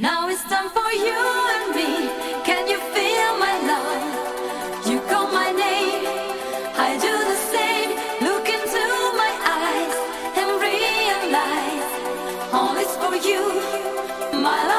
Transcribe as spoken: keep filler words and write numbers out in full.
Now it's time for you and me. Can you feel my love? You call my name, I do the same. Look into my eyes and realize all is for you, my love.